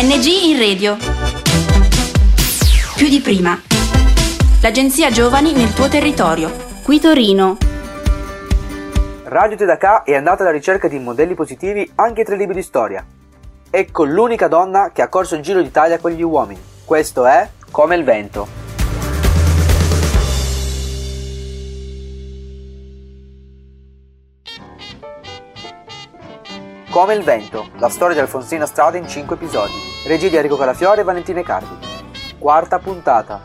ANG in radio. Più di prima. L'agenzia Giovani nel tuo territorio. Qui Torino. Radio Tedacà è andata alla ricerca di modelli positivi anche tra i libri di storia. Ecco l'unica donna che ha corso il Giro d'Italia con gli uomini. Questo è Come il vento. Come il vento, la storia di Alfonsina Strada in 5 episodi. Regia di Enrico Calafiore e Valentina Cardi. Quarta puntata.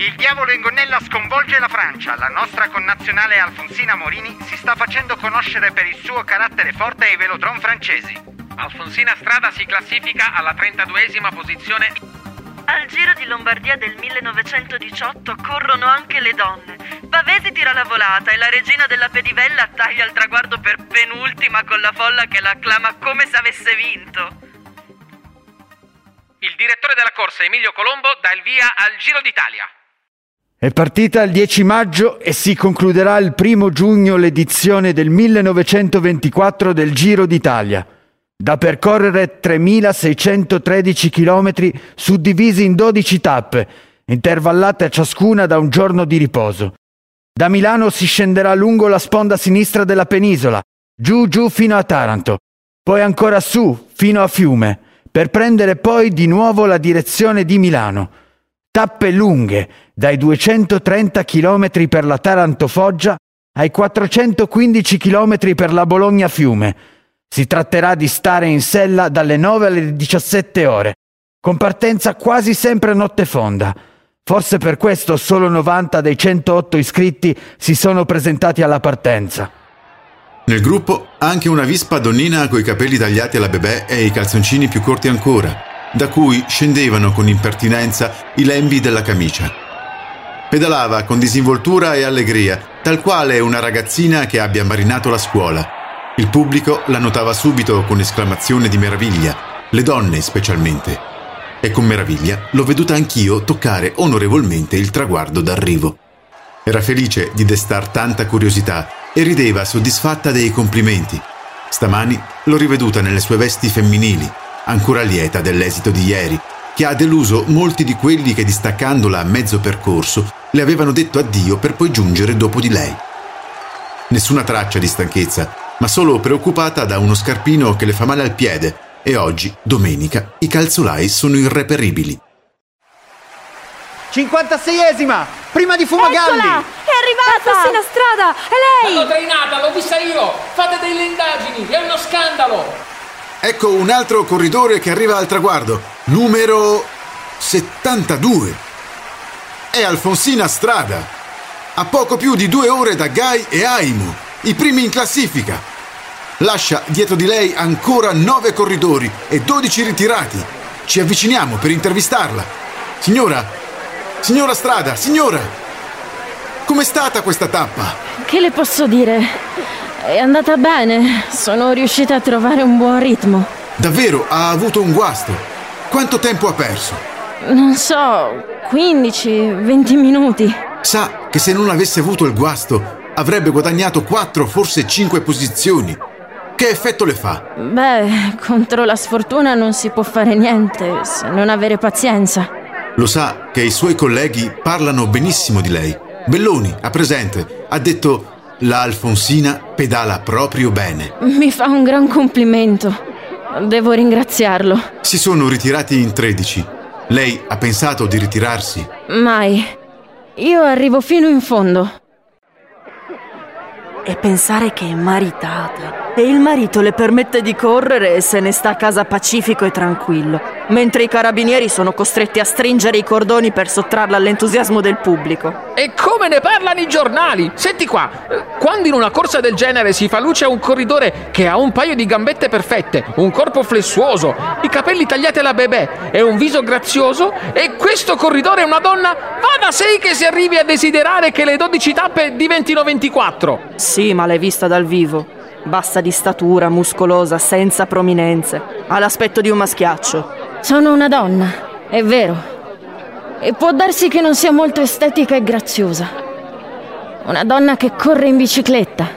Il diavolo in gonnella sconvolge la Francia. La nostra connazionale Alfonsina Morini si sta facendo conoscere per il suo carattere forte ai velodrome francesi. Alfonsina Strada si classifica alla 32esima posizione. Al Giro di Lombardia del 1918 corrono anche le donne. Pavese tira la volata e la regina della pedivella taglia il traguardo per penultima con la folla che la acclama come se avesse vinto. Il direttore della corsa, Emilio Colombo, dà il via al Giro d'Italia. È partita il 10 maggio e si concluderà il 1 giugno l'edizione del 1924 del Giro d'Italia. Da percorrere 3.613 chilometri suddivisi in 12 tappe, intervallate ciascuna da un giorno di riposo. Da Milano si scenderà lungo la sponda sinistra della penisola, giù fino a Taranto, poi ancora su fino a Fiume, per prendere poi di nuovo la direzione di Milano. Tappe lunghe, dai 230 chilometri per la Taranto-Foggia ai 415 chilometri per la Bologna-Fiume. Si tratterà di stare in sella dalle 9 alle 17 ore, con partenza quasi sempre a notte fonda. Forse per questo solo 90 dei 108 iscritti si sono presentati alla partenza. Nel gruppo anche una vispa donnina coi capelli tagliati alla bebè e i calzoncini più corti ancora, da cui scendevano con impertinenza i lembi della camicia. Pedalava con disinvoltura e allegria, tal quale una ragazzina che abbia marinato la scuola. Il pubblico la notava subito con esclamazione di meraviglia, le donne specialmente. E con meraviglia l'ho veduta anch'io toccare onorevolmente il traguardo d'arrivo. Era felice di destar tanta curiosità e rideva soddisfatta dei complimenti. Stamani l'ho riveduta nelle sue vesti femminili, ancora lieta dell'esito di ieri, che ha deluso molti di quelli che, distaccandola a mezzo percorso, le avevano detto addio per poi giungere dopo di lei. Nessuna traccia di stanchezza, ma solo preoccupata da uno scarpino che le fa male al piede, e oggi, domenica, i calzolai sono irreperibili. 56esima, prima di Fumagalli! Eccola! È arrivata! Alfonsina Strada, è lei! L'ho trainata, l'ho vista io! Fate delle indagini, è uno scandalo! Ecco un altro corridore che arriva al traguardo, numero 72. È Alfonsina Strada, a poco più di 2 ore da Gai e Aimo, i primi in classifica. Lascia dietro di lei ancora 9 corridori e 12 ritirati. Ci avviciniamo per intervistarla. Signora Strada, signora! Com'è stata questa tappa? Che le posso dire? È andata bene, sono riuscita a trovare un buon ritmo. Davvero, ha avuto un guasto? Quanto tempo ha perso? Non so, 15-20 minuti. Sa che se non avesse avuto il guasto avrebbe guadagnato 4, forse 5 posizioni. Che effetto le fa? Beh, contro la sfortuna non si può fare niente se non avere pazienza. Lo sa che i suoi colleghi parlano benissimo di lei. Belloni, a presente, ha detto... La Alfonsina pedala proprio bene. Mi fa un gran complimento. Devo ringraziarlo. Si sono ritirati in 13. Lei ha pensato di ritirarsi? Mai. Io arrivo fino in fondo. E pensare che è maritata. E il marito le permette di correre e se ne sta a casa pacifico e tranquillo, mentre i carabinieri sono costretti a stringere i cordoni per sottrarla all'entusiasmo del pubblico. E come ne parlano i giornali? Senti qua, quando in una corsa del genere si fa luce a un corridore che ha un paio di gambette perfette, un corpo flessuoso, i capelli tagliati alla bebè e un viso grazioso, e questo corridore è una donna, va da sé che si arrivi a desiderare che le 12 tappe diventino 24. Sì, ma l'hai vista dal vivo. Bassa di statura, muscolosa, senza prominenze. Ha l'aspetto di un maschiaccio. Sono una donna, è vero. E può darsi che non sia molto estetica e graziosa. Una donna che corre in bicicletta.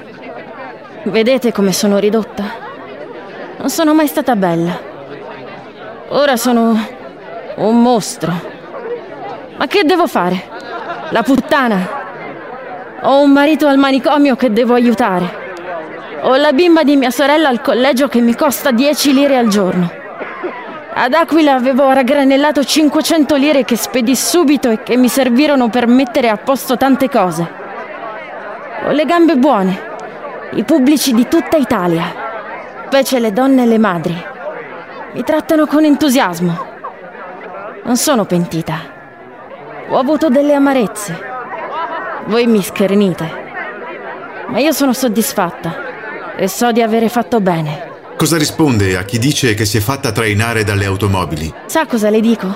Vedete come sono ridotta? Non sono mai stata bella. Ora sono un mostro. Ma che devo fare? La puttana? Ho un marito al manicomio che devo aiutare. Ho la bimba di mia sorella al collegio che mi costa 10 lire al giorno. Ad Aquila avevo raggranellato 500 lire che spedì subito e che mi servirono per mettere a posto tante cose. Ho le gambe buone, i pubblici di tutta Italia, specie le donne e le madri. Mi trattano con entusiasmo. Non sono pentita. Ho avuto delle amarezze. Voi mi schernite. Ma io sono soddisfatta. E so di avere fatto bene. Cosa risponde a chi dice che si è fatta trainare dalle automobili? Sa cosa le dico?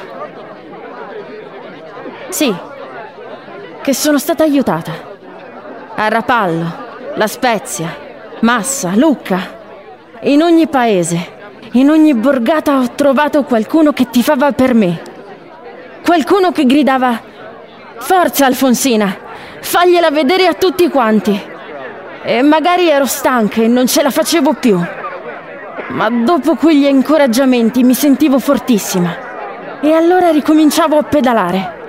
Sì, che sono stata aiutata. A Rapallo, La Spezia, Massa, Lucca. In ogni paese, in ogni borgata ho trovato qualcuno che tifava per me. Qualcuno che gridava: forza Alfonsina, fagliela vedere a tutti quanti. E magari ero stanca e non ce la facevo più. Ma dopo quegli incoraggiamenti mi sentivo fortissima. E allora ricominciavo a pedalare.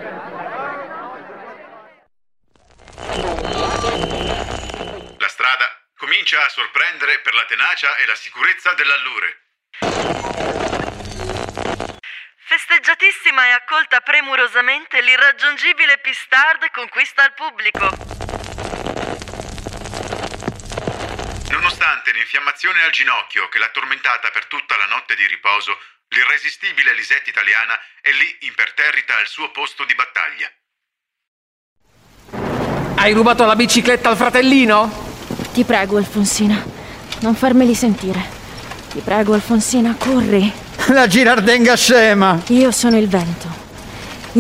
La strada comincia a sorprendere per la tenacia e la sicurezza dell'Allure. Festeggiatissima e accolta premurosamente, l'irraggiungibile Pistard conquista il pubblico. Nonostante l'infiammazione al ginocchio che l'ha tormentata per tutta la notte di riposo, l'irresistibile Lisette italiana è lì imperterrita al suo posto di battaglia. Hai rubato la bicicletta al fratellino? Ti prego, Alfonsina, non farmeli sentire. Ti prego, Alfonsina, corri. La Girardenga scema. Io sono il vento.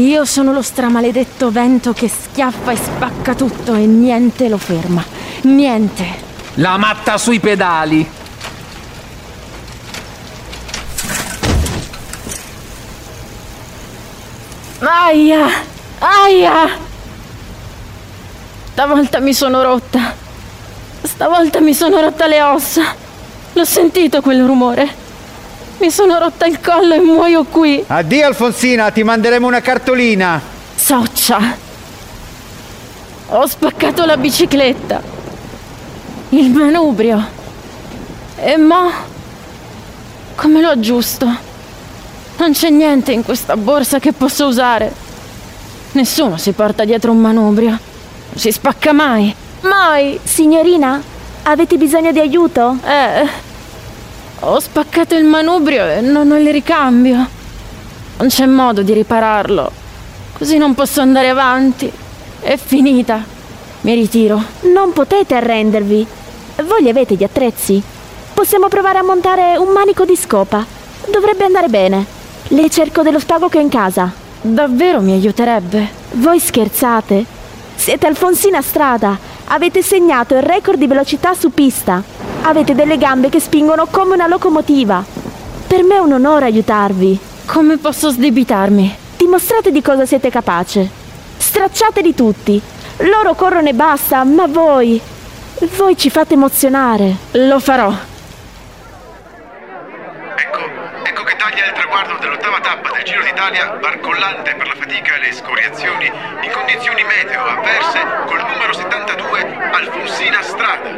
Io sono lo stramaledetto vento che schiaffa e spacca tutto e niente lo ferma. Niente. La matta sui pedali. Aia! Aia! Stavolta mi sono rotta. Stavolta mi sono rotta le ossa. L'ho sentito quel rumore. Mi sono rotta il collo e muoio qui. Addio Alfonsina, ti manderemo una cartolina. Soccia. Ho spaccato la bicicletta. Il manubrio. E mo? Come lo aggiusto? Non c'è niente in questa borsa che posso usare. Nessuno si porta dietro un manubrio. Non si spacca mai. Mai! Signorina, avete bisogno di aiuto? Ho spaccato il manubrio e non ho il ricambio. Non c'è modo di ripararlo. Così non posso andare avanti. È finita. Mi ritiro. Non potete arrendervi. Voi li avete gli attrezzi? Possiamo provare a montare un manico di scopa. Dovrebbe andare bene. Le cerco dello spago che ho in casa. Davvero mi aiuterebbe. Voi scherzate? Siete Alfonsina Strada. Avete segnato il record di velocità su pista. Avete delle gambe che spingono come una locomotiva. Per me è un onore aiutarvi. Come posso sdebitarmi? Dimostrate di cosa siete capace. Stracciate di tutti. Loro corrono e basta, ma voi ci fate emozionare. Lo farò. Ecco che taglia il traguardo dell'8ª tappa del Giro d'Italia, barcollante per la fatica e le scoriazioni, in condizioni meteo avverse, col numero 72 Alfonsina Strada.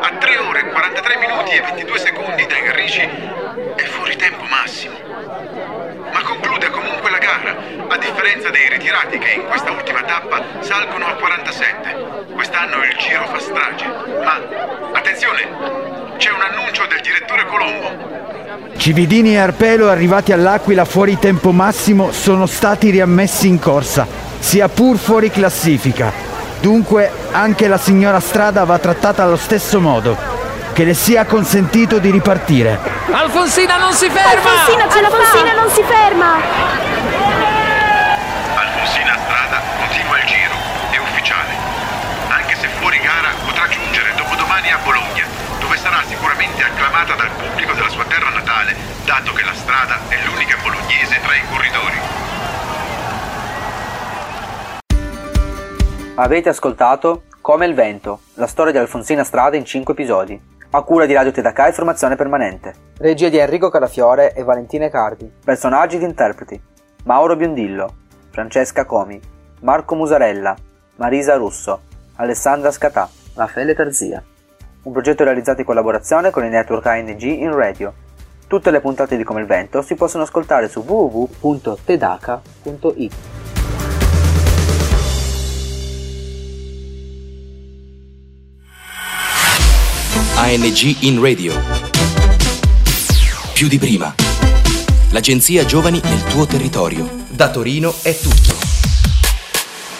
A 3 ore 43 minuti e 22 secondi dai Garrici è fuori tempo massimo. Ma conclude comunque la gara, a differenza dei ritirati che in questa ultima tappa salgono a 47. Quest'anno il giro fa strage, ma attenzione, c'è un annuncio del direttore Colombo. Cividini e Arpelo, arrivati all'Aquila fuori tempo massimo, sono stati riammessi in corsa, sia pur fuori classifica. Dunque anche la signora Strada va trattata allo stesso modo. Che le sia consentito di ripartire. Alfonsina non si ferma! Alfonsina ce la fa! Alfonsina non si ferma! Alfonsina Strada continua il giro, è ufficiale. Anche se fuori gara potrà giungere dopodomani a Bologna, dove sarà sicuramente acclamata dal pubblico della sua terra natale, dato che la Strada è l'unica bolognese tra i corridori. Avete ascoltato Come il vento, la storia di Alfonsina Strada in 5 episodi. a cura di Radio Tedacà e Formazione Permanente. Regia di Enrico Calafiore e Valentina Cardi. Personaggi ed interpreti: Mauro Biondillo, Francesca Comi, Marco Musarella, Marisa Russo, Alessandra Scatà, Raffaele Tarzia. Un progetto realizzato in collaborazione con il network ANG in radio. Tutte le puntate di Come il Vento si possono ascoltare su www.tedacà.it. ANG in radio. Più di prima. L'agenzia Giovani nel tuo territorio. Da Torino è tutto.